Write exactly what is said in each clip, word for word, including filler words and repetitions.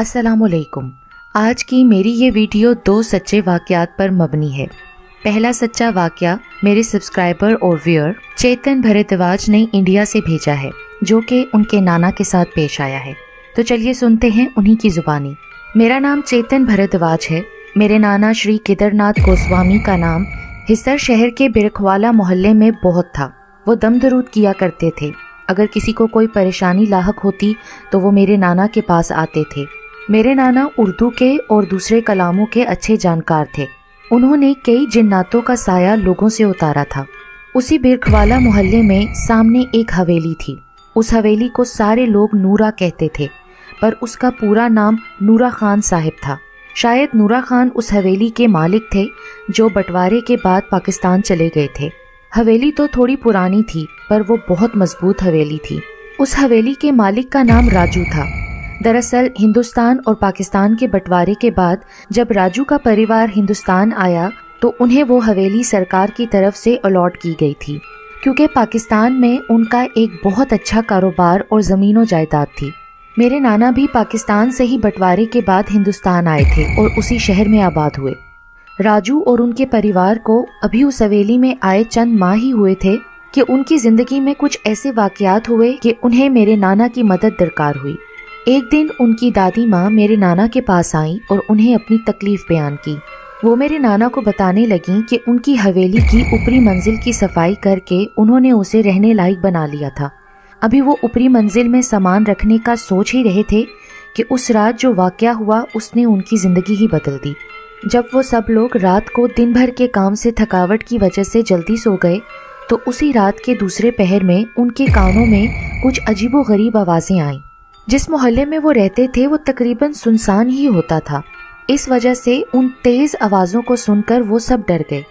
अस्सलामुअलैकुम। आज की मेरी ये वीडियो दो सच्चे वाक़यात पर मबनी है। पहला सच्चा वाक़या मेरे सब्सक्राइबर और व्यूअर चेतन भरतवाज ने इंडिया से भेजा है, जो कि उनके नाना के साथ पेश आया है। तो चलिए सुनते हैं उन्हीं की ज़ुबानी। मेरा नाम चेतन भरतवाज है। मेरे नाना श्री केदारनाथ गोस्वामी का नाम हिस्सर शहर के बिरखवाला मोहल्ले में बहुत था। वो दम दरूद किया करते थे। अगर किसी को कोई परेशानी लाहक होती तो वो मेरे नाना के पास आते थे। मेरे नाना उर्दू के और दूसरे कलामों के अच्छे जानकार थे। उन्होंने कई जिन्नातों का साया लोगों से उतारा था। उसी बिरखवाला मोहल्ले में सामने एक हवेली थी। उस हवेली को सारे लोग नूरा कहते थे, पर उसका पूरा नाम नूरा खान साहब था। शायद नूरा खान उस हवेली के मालिक थे, जो बंटवारे के बाद पाकिस्तान चले गए थे। हवेली तो थोड़ी पुरानी थी, पर वो बहुत मजबूत हवेली थी। उस हवेली के मालिक का नाम राजू था। दरअसल हिंदुस्तान और पाकिस्तान के बंटवारे के बाद जब राजू का परिवार हिंदुस्तान आया तो उन्हें वो हवेली सरकार की तरफ से अलॉट की गई थी, क्योंकि पाकिस्तान में उनका एक बहुत अच्छा कारोबार और ज़मीनों जायदाद थी। मेरे नाना भी पाकिस्तान से ही बंटवारे के बाद हिंदुस्तान आए थे और उसी शहर में आबाद हुए। राजू और उनके परिवार को अभी उस हवेली में आए चंद माह ही हुए थे कि उनकी ज़िंदगी में कुछ ऐसे वाक़यात हुए कि उन्हें मेरे नाना की मदद दरकार हुई। एक दिन उनकी दादी माँ मेरे नाना के पास आईं और उन्हें अपनी तकलीफ बयान की। वो मेरे नाना को बताने लगीं कि उनकी हवेली की ऊपरी मंजिल की सफाई करके उन्होंने उसे रहने लायक बना लिया था। अभी वो ऊपरी मंजिल में सामान रखने का सोच ही रहे थे कि उस रात जो वाक़या हुआ उसने उनकी ज़िंदगी ही बदल दी। जब वो सब लोग रात को दिन भर के काम से थकावट की वजह से जल्दी सो गए तो उसी रात के दूसरे पहर में उनके कानों में कुछ अजीबोगरीब आवाज़ें आईं। जिस मोहल्ले में वो रहते थे वो तकरीबन सुनसान ही होता था। इस वजह से उन तेज़ आवाज़ों को सुनकर वो सब डर गए।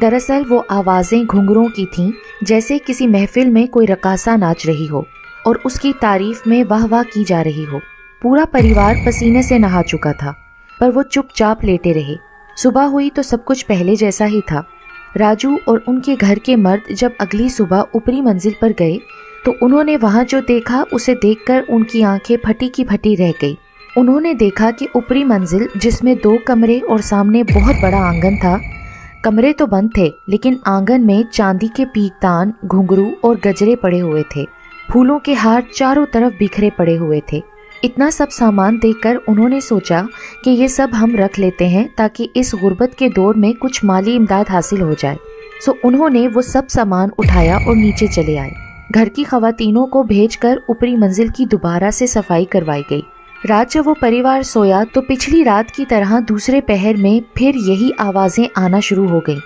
दरअसल वो आवाज़ें घुंघरों की थीं, जैसे किसी महफिल में कोई रकासा नाच रही हो और उसकी तारीफ में वाह वाह की जा रही हो। पूरा परिवार पसीने से नहा चुका था, पर वो चुपचाप लेटे रहे। सुबह हुई तो सब कुछ पहले जैसा ही था। राजू और उनके घर के मर्द जब अगली सुबह ऊपरी मंजिल पर गए तो उन्होंने वहाँ जो देखा उसे देखकर उनकी आंखें फटी की फटी रह गई। उन्होंने देखा कि ऊपरी मंजिल, जिसमें दो कमरे और सामने बहुत बड़ा आंगन था, कमरे तो बंद थे लेकिन आंगन में चांदी के पीकदान, घुंघरू और गजरे पड़े हुए थे। फूलों के हार चारों तरफ बिखरे पड़े हुए थे। इतना सब सामान देखकर उन्होंने सोचा कि ये सब हम रख लेते हैं ताकि इस गुर्बत के दौर में कुछ माली इमदाद हासिल हो जाए। सो उन्होंने वो सब सामान उठाया और नीचे चले आए। घर की खवातीनों को भेजकर ऊपरी मंजिल की दोबारा से सफाई करवाई गई। रात जब वो परिवार सोया तो पिछली रात की तरह दूसरे पहर में फिर यही आवाज़ें आना शुरू हो गई।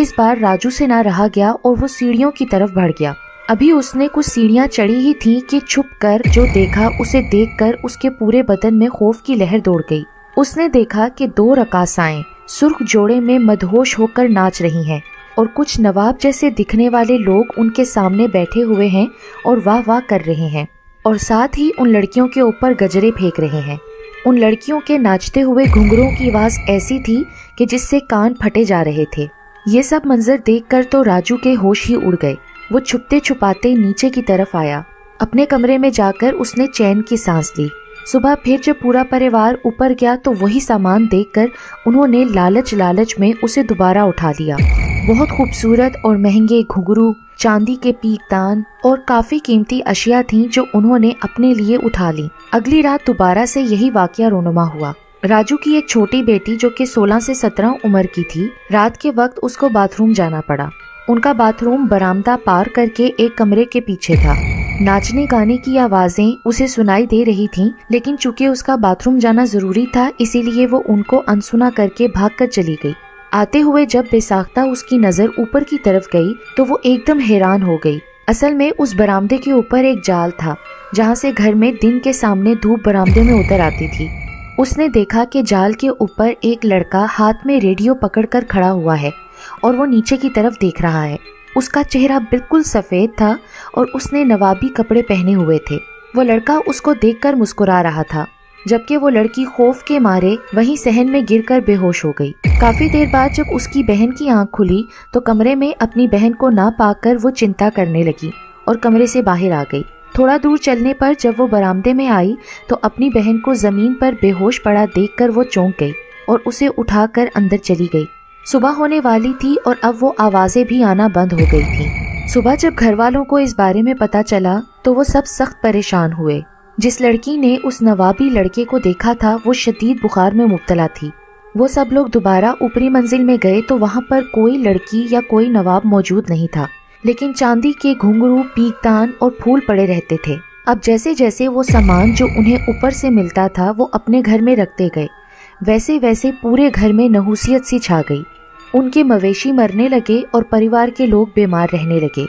इस बार राजू से ना रहा गया और वो सीढ़ियों की तरफ बढ़ गया। अभी उसने कुछ सीढ़ियाँ चढ़ी ही थी कि छुपकर जो देखा उसे देखकर उसके पूरे बदन में खौफ की लहर दौड़ गई। उसने देखा कि दो रकासाएं सुर्ख जोड़े में मदहोश होकर नाच रही हैं और कुछ नवाब जैसे दिखने वाले लोग उनके सामने बैठे हुए हैं और वाह वाह कर रहे हैं और साथ ही उन लड़कियों के ऊपर गजरे फेंक रहे हैं। उन लड़कियों के नाचते हुए घुंघरों की आवाज़ ऐसी थी कि जिससे कान फटे जा रहे थे। ये सब मंजर देखकर तो राजू के होश ही उड़ गए। वो छुपते छुपाते नीचे की तरफ आया। अपने कमरे में जाकर उसने चैन की सांस ली। सुबह फिर जब पूरा परिवार ऊपर गया तो वही सामान देखकर उन्होंने लालच लालच में उसे दोबारा उठा लिया। बहुत खूबसूरत और महंगे घुंघरू, चांदी के पीकदान और काफ़ी कीमती अशिया थीं जो उन्होंने अपने लिए उठा ली। अगली रात दोबारा से यही वाक़या रोनुमा हुआ। राजू की एक छोटी बेटी, जो कि सोलह से सत्रह उम्र की थी, रात के वक्त उसको बाथरूम जाना पड़ा। उनका बाथरूम बरामदा पार करके एक कमरे के पीछे था। नाचने गाने की आवाज़ें उसे सुनाई दे रही थीं, लेकिन चूंकि उसका बाथरूम जाना ज़रूरी था इसीलिए वो उनको अनसुना करके भागकर चली गई। आते हुए जब बेसाख्ता उसकी नज़र ऊपर की तरफ गई तो वो एकदम हैरान हो गई। असल में उस बरामदे के ऊपर एक जाल था, जहाँ से घर में दिन के सामने धूप बरामदे में उतर आती थी। उसने देखा कि जाल के ऊपर एक लड़का हाथ में रेडियो पकड़ कर खड़ा हुआ है और वो नीचे की तरफ देख रहा है। उसका चेहरा बिल्कुल सफ़ेद था और उसने नवाबी कपड़े पहने हुए थे। वो लड़का उसको देखकर मुस्कुरा रहा था, जबकि वो लड़की खौफ के मारे वहीं सहन में गिरकर बेहोश हो गई। काफ़ी देर बाद जब उसकी बहन की आंख खुली तो कमरे में अपनी बहन को ना पाकर वो चिंता करने लगी और कमरे से बाहर आ गई। थोड़ा दूर चलने पर जब वो बरामदे में आई तो अपनी बहन को ज़मीन पर बेहोश पड़ा देखकर वो चौंक गई और उसे उठाकर अंदर चली गई। सुबह होने वाली थी और अब वो आवाज़ें भी आना बंद हो गई थीं। सुबह जब घर वालों को इस बारे में पता चला तो वो सब सख्त परेशान हुए। जिस लड़की ने उस नवाबी लड़के को देखा था वो शदीद बुखार में मुब्तला थी। वो सब लोग दोबारा ऊपरी मंजिल में गए तो वहाँ पर कोई लड़की या कोई नवाब मौजूद नहीं था, लेकिन चांदी के घुंघरू, पीकदान और फूल पड़े रहते थे। अब जैसे जैसे वो सामान जो उन्हें ऊपर से मिलता था वो अपने घर में रखते गए, वैसे वैसे पूरे घर में नहुसियत सी छा गई। उनके मवेशी मरने लगे और परिवार के लोग बीमार रहने लगे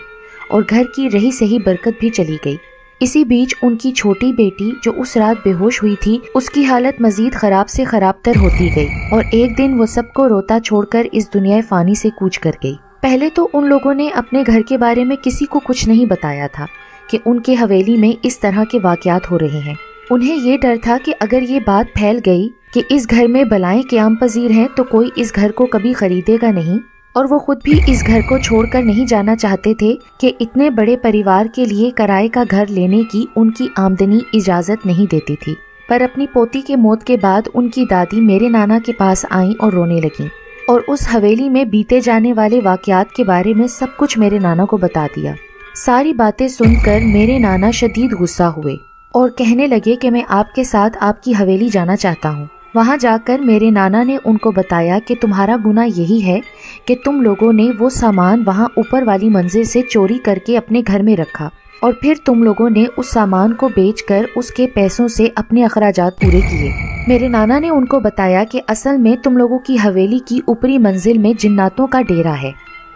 और घर की रही सही बरकत भी चली गई। इसी बीच उनकी छोटी बेटी जो उस रात बेहोश हुई थी, उसकी हालत मजीद खराब से खराब तर होती गई और एक दिन वो सबको रोता छोड़कर इस दुनिया फ़ानी से कूच कर गई। पहले तो उन लोगों ने अपने घर के बारे में किसी को कुछ नहीं बताया था कि उनके हवेली में इस तरह के वाक़यात हो रहे हैं। उन्हें ये डर था कि अगर ये बात फैल गई कि इस घर में बलाएं क़याम पजीर हैं तो कोई इस घर को कभी खरीदेगा नहीं, और वो खुद भी इस घर को छोड़कर नहीं जाना चाहते थे कि इतने बड़े परिवार के लिए किराए का घर लेने की उनकी आमदनी इजाज़त नहीं देती थी। पर अपनी पोती के मौत के बाद उनकी दादी मेरे नाना के पास आईं और रोने लगीं और उस हवेली में बीते जाने वाले वाक़यात के बारे में सब कुछ मेरे नाना को बता दिया। सारी बातें सुनकर मेरे नाना शदीद गुस्सा हुए और कहने लगे कि मैं आपके साथ आपकी हवेली जाना चाहता हूँ। वहाँ जाकर मेरे नाना ने उनको बताया कि तुम्हारा गुनाह यही है कि तुम लोगों ने वो सामान वहाँ ऊपर वाली मंजिल से चोरी करके अपने घर में रखा और फिर तुम लोगों ने उस सामान को बेचकर उसके पैसों से अपने अखराजात पूरे किए। मेरे नाना ने उनको बताया कि असल में तुम लोगों की हवेली की ऊपरी मंजिल में जिन्नातों का डेरा है।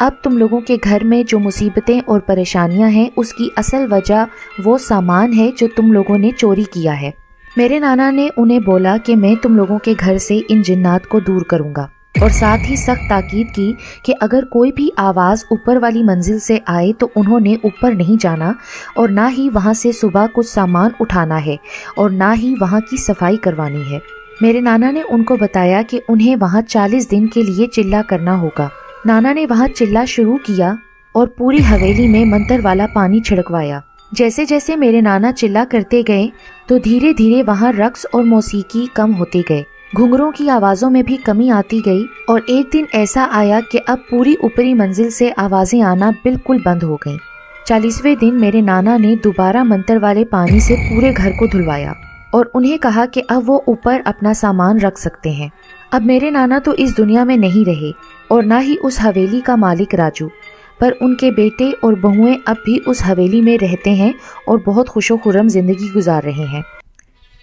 अब तुम लोगों के घर में जो मुसीबतें और परेशानियाँ हैं उसकी असल वजह वो सामान है जो तुम लोगों ने चोरी किया है। मेरे नाना ने उन्हें बोला कि मैं तुम लोगों के घर से इन जिन्नात को दूर करूंगा और साथ ही सख्त ताकीद की कि अगर कोई भी आवाज़ ऊपर वाली मंजिल से आए तो उन्होंने ऊपर नहीं जाना और ना ही वहां से सुबह कुछ सामान उठाना है और ना ही वहां की सफाई करवानी है। मेरे नाना ने उनको बताया कि उन्हें वहां चालीस दिन के लिए चिल्ला करना होगा। नाना ने वहां चिल्ला शुरू किया और पूरी हवेली में मंतर वाला पानी छिड़कवाया। जैसे जैसे मेरे नाना चिल्ला करते गए तो धीरे धीरे वहाँ रक्स और मौसीकी कम होते गए, घुंघरों की आवाज़ों में भी कमी आती गई और एक दिन ऐसा आया कि अब पूरी ऊपरी मंजिल से आवाज़ें आना बिल्कुल बंद हो गईं। चालीसवें दिन मेरे नाना ने दोबारा मंतर वाले पानी से पूरे घर को धुलवाया और उन्हें कहा कि अब वो ऊपर अपना सामान रख सकते हैं। अब मेरे नाना तो इस दुनिया में नहीं रहे और ना ही उस हवेली का मालिक राजू, पर उनके बेटे और बहुएं अब भी उस हवेली में रहते हैं और बहुत खुशो खुरम ज़िंदगी गुजार रहे हैं।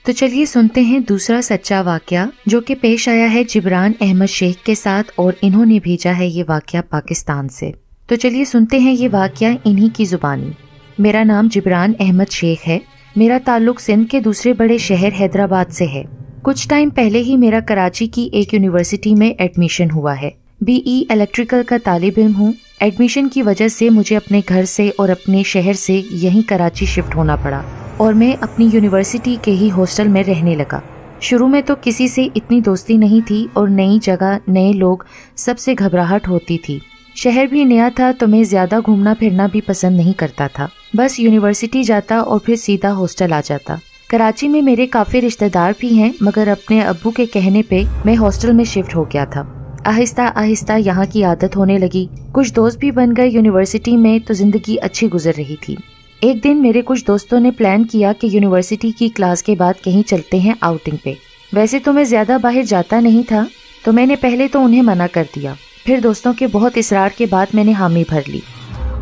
तो चलिए सुनते हैं दूसरा सच्चा वाक़या जो कि पेश आया है जिब्रान अहमद शेख के साथ और इन्होंने भेजा है ये वाक़या पाकिस्तान से। तो चलिए सुनते हैं ये वाक़या इन्हीं की ज़ुबानी। मेरा नाम जिब्रान अहमद शेख है। मेरा ताल्लुक़ सिंध के दूसरे बड़े शहर हैदराबाद से है। कुछ टाइम पहले ही मेरा कराची की एक यूनिवर्सिटी में एडमिशन हुआ है। बी ई इलेक्ट्रिकल का तालिब इल्म हूँ। एडमिशन की वजह से मुझे अपने घर से और अपने शहर से यहीं कराची शिफ्ट होना पड़ा और मैं अपनी यूनिवर्सिटी के ही हॉस्टल में रहने लगा। शुरू में तो किसी से इतनी दोस्ती नहीं थी और नई जगह, नए लोग, सबसे घबराहट होती थी। शहर भी नया था तो मैं ज़्यादा घूमना फिरना भी पसंद नहीं करता था। बस यूनिवर्सिटी जाता और फिर सीधा हॉस्टल आ जाता। कराची में मेरे काफ़ी रिश्तेदार भी हैं, मगर अपने अब्बू के कहने पर मैं हॉस्टल में शिफ्ट हो गया था। आहिस्ता आहिस्ता यहाँ की आदत होने लगी। कुछ दोस्त भी बन गए यूनिवर्सिटी में, तो ज़िंदगी अच्छी गुजर रही थी। एक दिन मेरे कुछ दोस्तों ने प्लान किया कि यूनिवर्सिटी की क्लास के बाद कहीं चलते हैं आउटिंग पे। वैसे तो मैं ज़्यादा बाहर जाता नहीं था, तो मैंने पहले तो उन्हें मना कर दिया। फिर दोस्तों के बहुत इसरार के बाद मैंने हामी भर ली।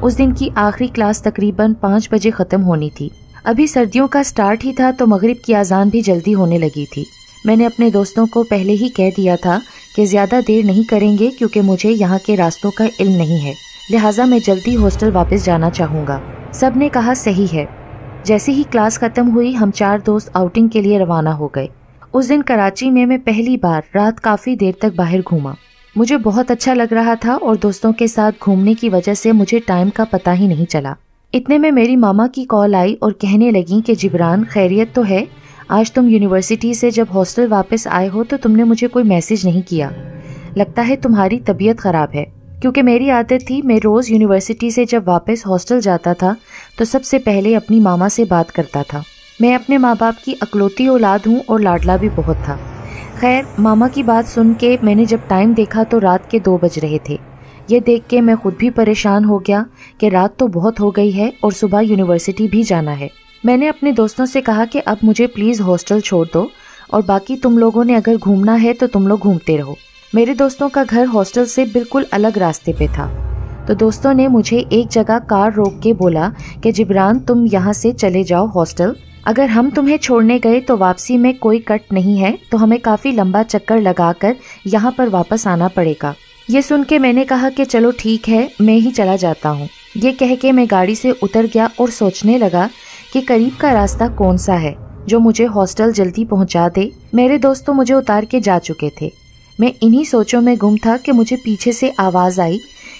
उस दिन की आखिरी क्लास तकरीबन पाँच बजे ख़त्म होनी थी। अभी सर्दियों का स्टार्ट ही था तो मगरिब की अजान भी जल्दी होने लगी थी। मैंने अपने दोस्तों को पहले ही कह दिया था कि ज़्यादा देर नहीं करेंगे क्योंकि मुझे यहाँ के रास्तों का इल्म नहीं है, लिहाजा मैं जल्दी हॉस्टल वापस जाना चाहूँगा। सब ने कहा सही है। जैसे ही क्लास ख़त्म हुई हम चार दोस्त आउटिंग के लिए रवाना हो गए। उस दिन कराची में मैं पहली बार रात काफ़ी देर तक बाहर घूमा। मुझे बहुत अच्छा लग रहा था और दोस्तों के साथ घूमने की वजह से मुझे टाइम का पता ही नहीं चला। इतने में मेरी मामा की कॉल आई और कहने लगी कि जिब्रान खैरियत तो है? आज तुम यूनिवर्सिटी से जब हॉस्टल वापस आए हो तो तुमने मुझे कोई मैसेज नहीं किया। लगता है तुम्हारी तबीयत ख़राब है। क्योंकि मेरी आदत थी, मैं रोज़ यूनिवर्सिटी से जब वापस हॉस्टल जाता था तो सबसे पहले अपनी मामा से बात करता था। मैं अपने माँ बाप की अकलौती औलाद हूँ और लाडला भी बहुत था। खैर, मामा की बात सुन के मैंने जब टाइम देखा तो रात के दो बज रहे थे। ये देख के मैं खुद भी परेशान हो गया कि रात तो बहुत हो गई है और सुबह यूनिवर्सिटी भी जाना है। मैंने अपने दोस्तों से कहा कि अब मुझे प्लीज़ हॉस्टल छोड़ दो और बाकी तुम लोगों ने अगर घूमना है तो तुम लोग घूमते रहो। मेरे दोस्तों का घर हॉस्टल से बिल्कुल अलग रास्ते पे था, तो दोस्तों ने मुझे एक जगह कार रोक के बोला कि जिब्रान, तुम यहाँ से चले जाओ हॉस्टल। अगर हम तुम्हें छोड़ने गए तो वापसी में कोई कट नहीं है, तो हमें काफ़ी लंबा चक्कर लगाकर यहाँ पर वापस आना पड़ेगा। ये सुन के मैंने कहा कि चलो ठीक है, मैं ही चला जाता हूँ। ये कह के मैं गाड़ी से उतर गया और सोचने लगा कि करीब का रास्ता कौन सा है जो मुझे हॉस्टल जल्दी पहुँचा दे। मेरे दोस्त तो मुझे उतार के जा चुके थे। मैं इन्हीं सोचों में गुम था कि मुझे पीछे से आवाज़ आई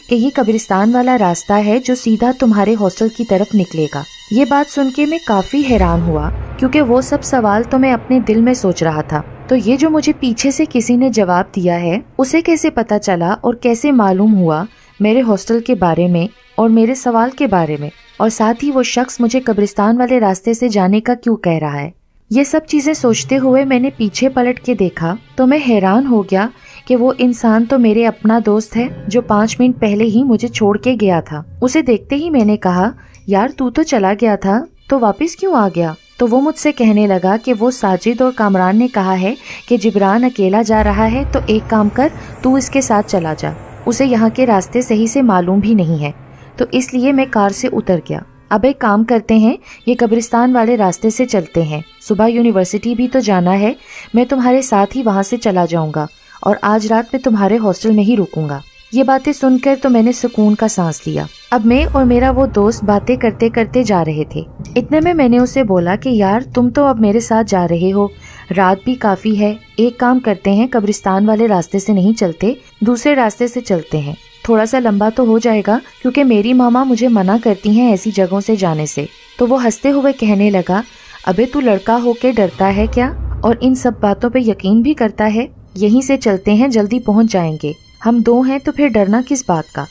कि ये कब्रिस्तान वाला रास्ता है जो सीधा तुम्हारे हॉस्टल की तरफ निकलेगा। ये बात सुन के मैं काफ़ी हैरान हुआ क्योंकि वो सब सवाल तो मैं अपने दिल में सोच रहा था, तो ये जो मुझे पीछे से किसी ने जवाब दिया है उसे कैसे पता चला और कैसे मालूम हुआ मेरे हॉस्टल के बारे में और मेरे सवाल के बारे में, और साथ ही वो शख्स मुझे कब्रिस्तान वाले रास्ते से जाने का क्यों कह रहा है। ये सब चीज़ें सोचते हुए मैंने पीछे पलट के देखा तो मैं हैरान हो गया कि वो इंसान तो मेरे अपना दोस्त है जो पाँच मिनट पहले ही मुझे छोड़ के गया था। उसे देखते ही मैंने कहा, यार तू तो चला गया था तो वापस क्यों आ गया? तो वो मुझसे कहने लगा कि वो साजिद और कामरान ने कहा है कि जिब्रान अकेला जा रहा है, तो एक काम कर, तू इसके साथ चला जा, उसे यहाँ के रास्ते सही से मालूम भी नहीं है। तो इसलिए मैं कार से उतर गया। अब एक काम करते हैं, ये कब्रिस्तान वाले रास्ते से चलते हैं, सुबह यूनिवर्सिटी भी तो जाना है, मैं तुम्हारे साथ ही वहाँ से चला जाऊँगा और आज रात मैं तुम्हारे हॉस्टल में ही रुकूँगा। ये बातें सुनकर तो मैंने सुकून का सांस लिया। अब मैं और मेरा वो दोस्त बातें करते करते जा रहे थे। इतने में मैंने उसे बोला कि यार तुम तो अब मेरे साथ जा रहे हो, रात भी काफ़ी है, एक काम करते हैं, कब्रिस्तान वाले रास्ते से नहीं चलते, दूसरे रास्ते से चलते हैं, थोड़ा सा लंबा तो हो जाएगा क्योंकि मेरी मामा मुझे मना करती हैं ऐसी जगहों से जाने से। तो वो हंसते हुए कहने लगा, अबे तू लड़का होके डरता है क्या और इन सब बातों पे यकीन भी करता है? यहीं से चलते हैं, जल्दी पहुंच जाएंगे, हम दो हैं तो फिर डरना किस बात का।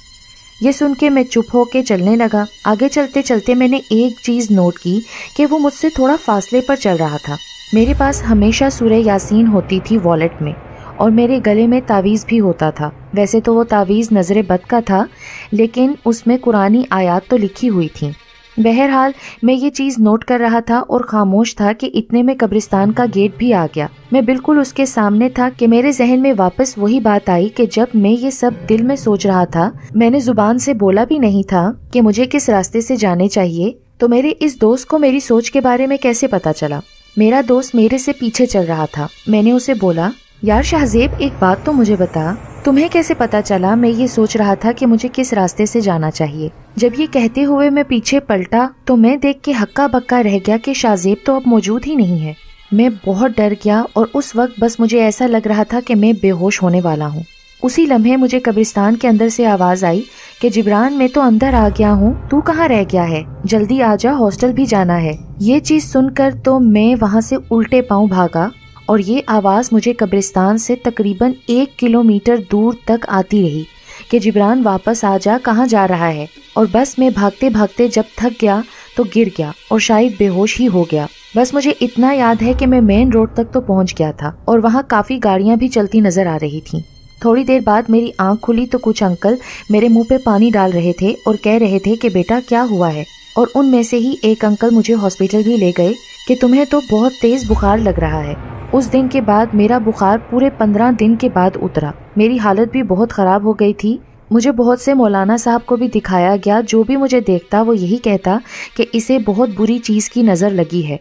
ये सुन के मैं चुप होके चलने लगा। आगे चलते चलते मैंने एक चीज़ नोट की कि वो मुझसे थोड़ा फासले पर चल रहा था। मेरे पास हमेशा सूरह यासीन होती थी वॉलेट में और मेरे गले में तावीज़ भी होता था। वैसे तो वो तावीज़ नज़र बद का था लेकिन उसमें कुरानी आयत तो लिखी हुई थी। बहरहाल मैं ये चीज़ नोट कर रहा था और ख़ामोश था कि इतने में कब्रिस्तान का गेट भी आ गया। मैं बिल्कुल उसके सामने था कि मेरे जहन में वापस वही बात आई कि जब मैं ये सब दिल में सोच रहा था, मैंने ज़ुबान से बोला भी नहीं था कि मुझे किस रास्ते से जाने चाहिए, तो मेरे इस दोस्त को मेरी सोच के बारे में कैसे पता चला? मेरा दोस्त मेरे से पीछे चल रहा था। मैंने उसे बोला, यार शाहजेब, एक बात तो मुझे बता, तुम्हें कैसे पता चला मैं ये सोच रहा था कि मुझे किस रास्ते से जाना चाहिए? जब ये कहते हुए मैं पीछे पलटा तो मैं देख के हक्का बक्का रह गया कि शाहजेब तो अब मौजूद ही नहीं है। मैं बहुत डर गया और उस वक्त बस मुझे ऐसा लग रहा था कि मैं बेहोश होने वाला हूँ। उसी लम्हे मुझे कब्रिस्तान के अंदर से आवाज़ आई कि जिब्रान, मैं तो अंदर आ गया हूँ, तू कहाँ रह गया है, जल्दी आ जा, हॉस्टल भी जाना है। ये चीज़ सुनकर तो मैं वहाँ से उल्टे पाँव भागा और ये आवाज़ मुझे कब्रिस्तान से तकरीबन एक किलोमीटर दूर तक आती रही कि जिब्रान वापस आ जा, कहाँ जा रहा है। और बस मैं भागते भागते जब थक गया तो गिर गया और शायद बेहोश ही हो गया। बस मुझे इतना याद है कि मैं मेन रोड तक तो पहुँच गया था और वहाँ काफ़ी गाड़ियाँ भी चलती नज़र आ रही थीं। थोड़ी देर बाद मेरी आँख खुली तो कुछ अंकल मेरे मुँह पे पानी डाल रहे थे और कह रहे थे कि बेटा क्या हुआ है, और उनमें से ही एक अंकल मुझे हॉस्पिटल भी ले गए कि तुम्हें तो बहुत तेज़ बुखार लग रहा है। उस दिन के बाद मेरा बुखार पूरे पंद्रह दिन के बाद उतरा। मेरी हालत भी बहुत ख़राब हो गई थी। मुझे बहुत से मौलाना साहब को भी दिखाया गया, जो भी मुझे देखता वो यही कहता कि इसे बहुत बुरी चीज़ की नज़र लगी है,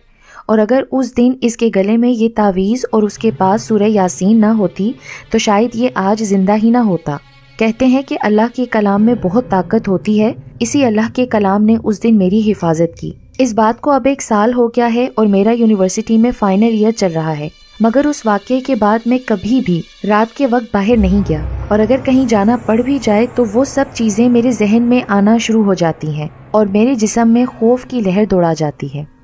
और अगर उस दिन इसके गले में ये तावीज़ और उसके पास सूरह यासीन ना होती तो शायद ये आज ज़िंदा ही ना होता। कहते हैं कि अल्लाह के कलाम में बहुत ताकत होती है, इसी अल्लाह के कलाम ने उस दिन मेरी हिफाजत की। इस बात को अब एक साल हो गया है और मेरा यूनिवर्सिटी में फ़ाइनल ईयर चल रहा है, मगर उस वाक़े के बाद मैं कभी भी रात के वक्त बाहर नहीं गया, और अगर कहीं जाना पड़ भी जाए तो वो सब चीज़ें मेरे जहन में आना शुरू हो जाती हैं और मेरे जिस्म में खौफ की लहर दौड़ा जाती है।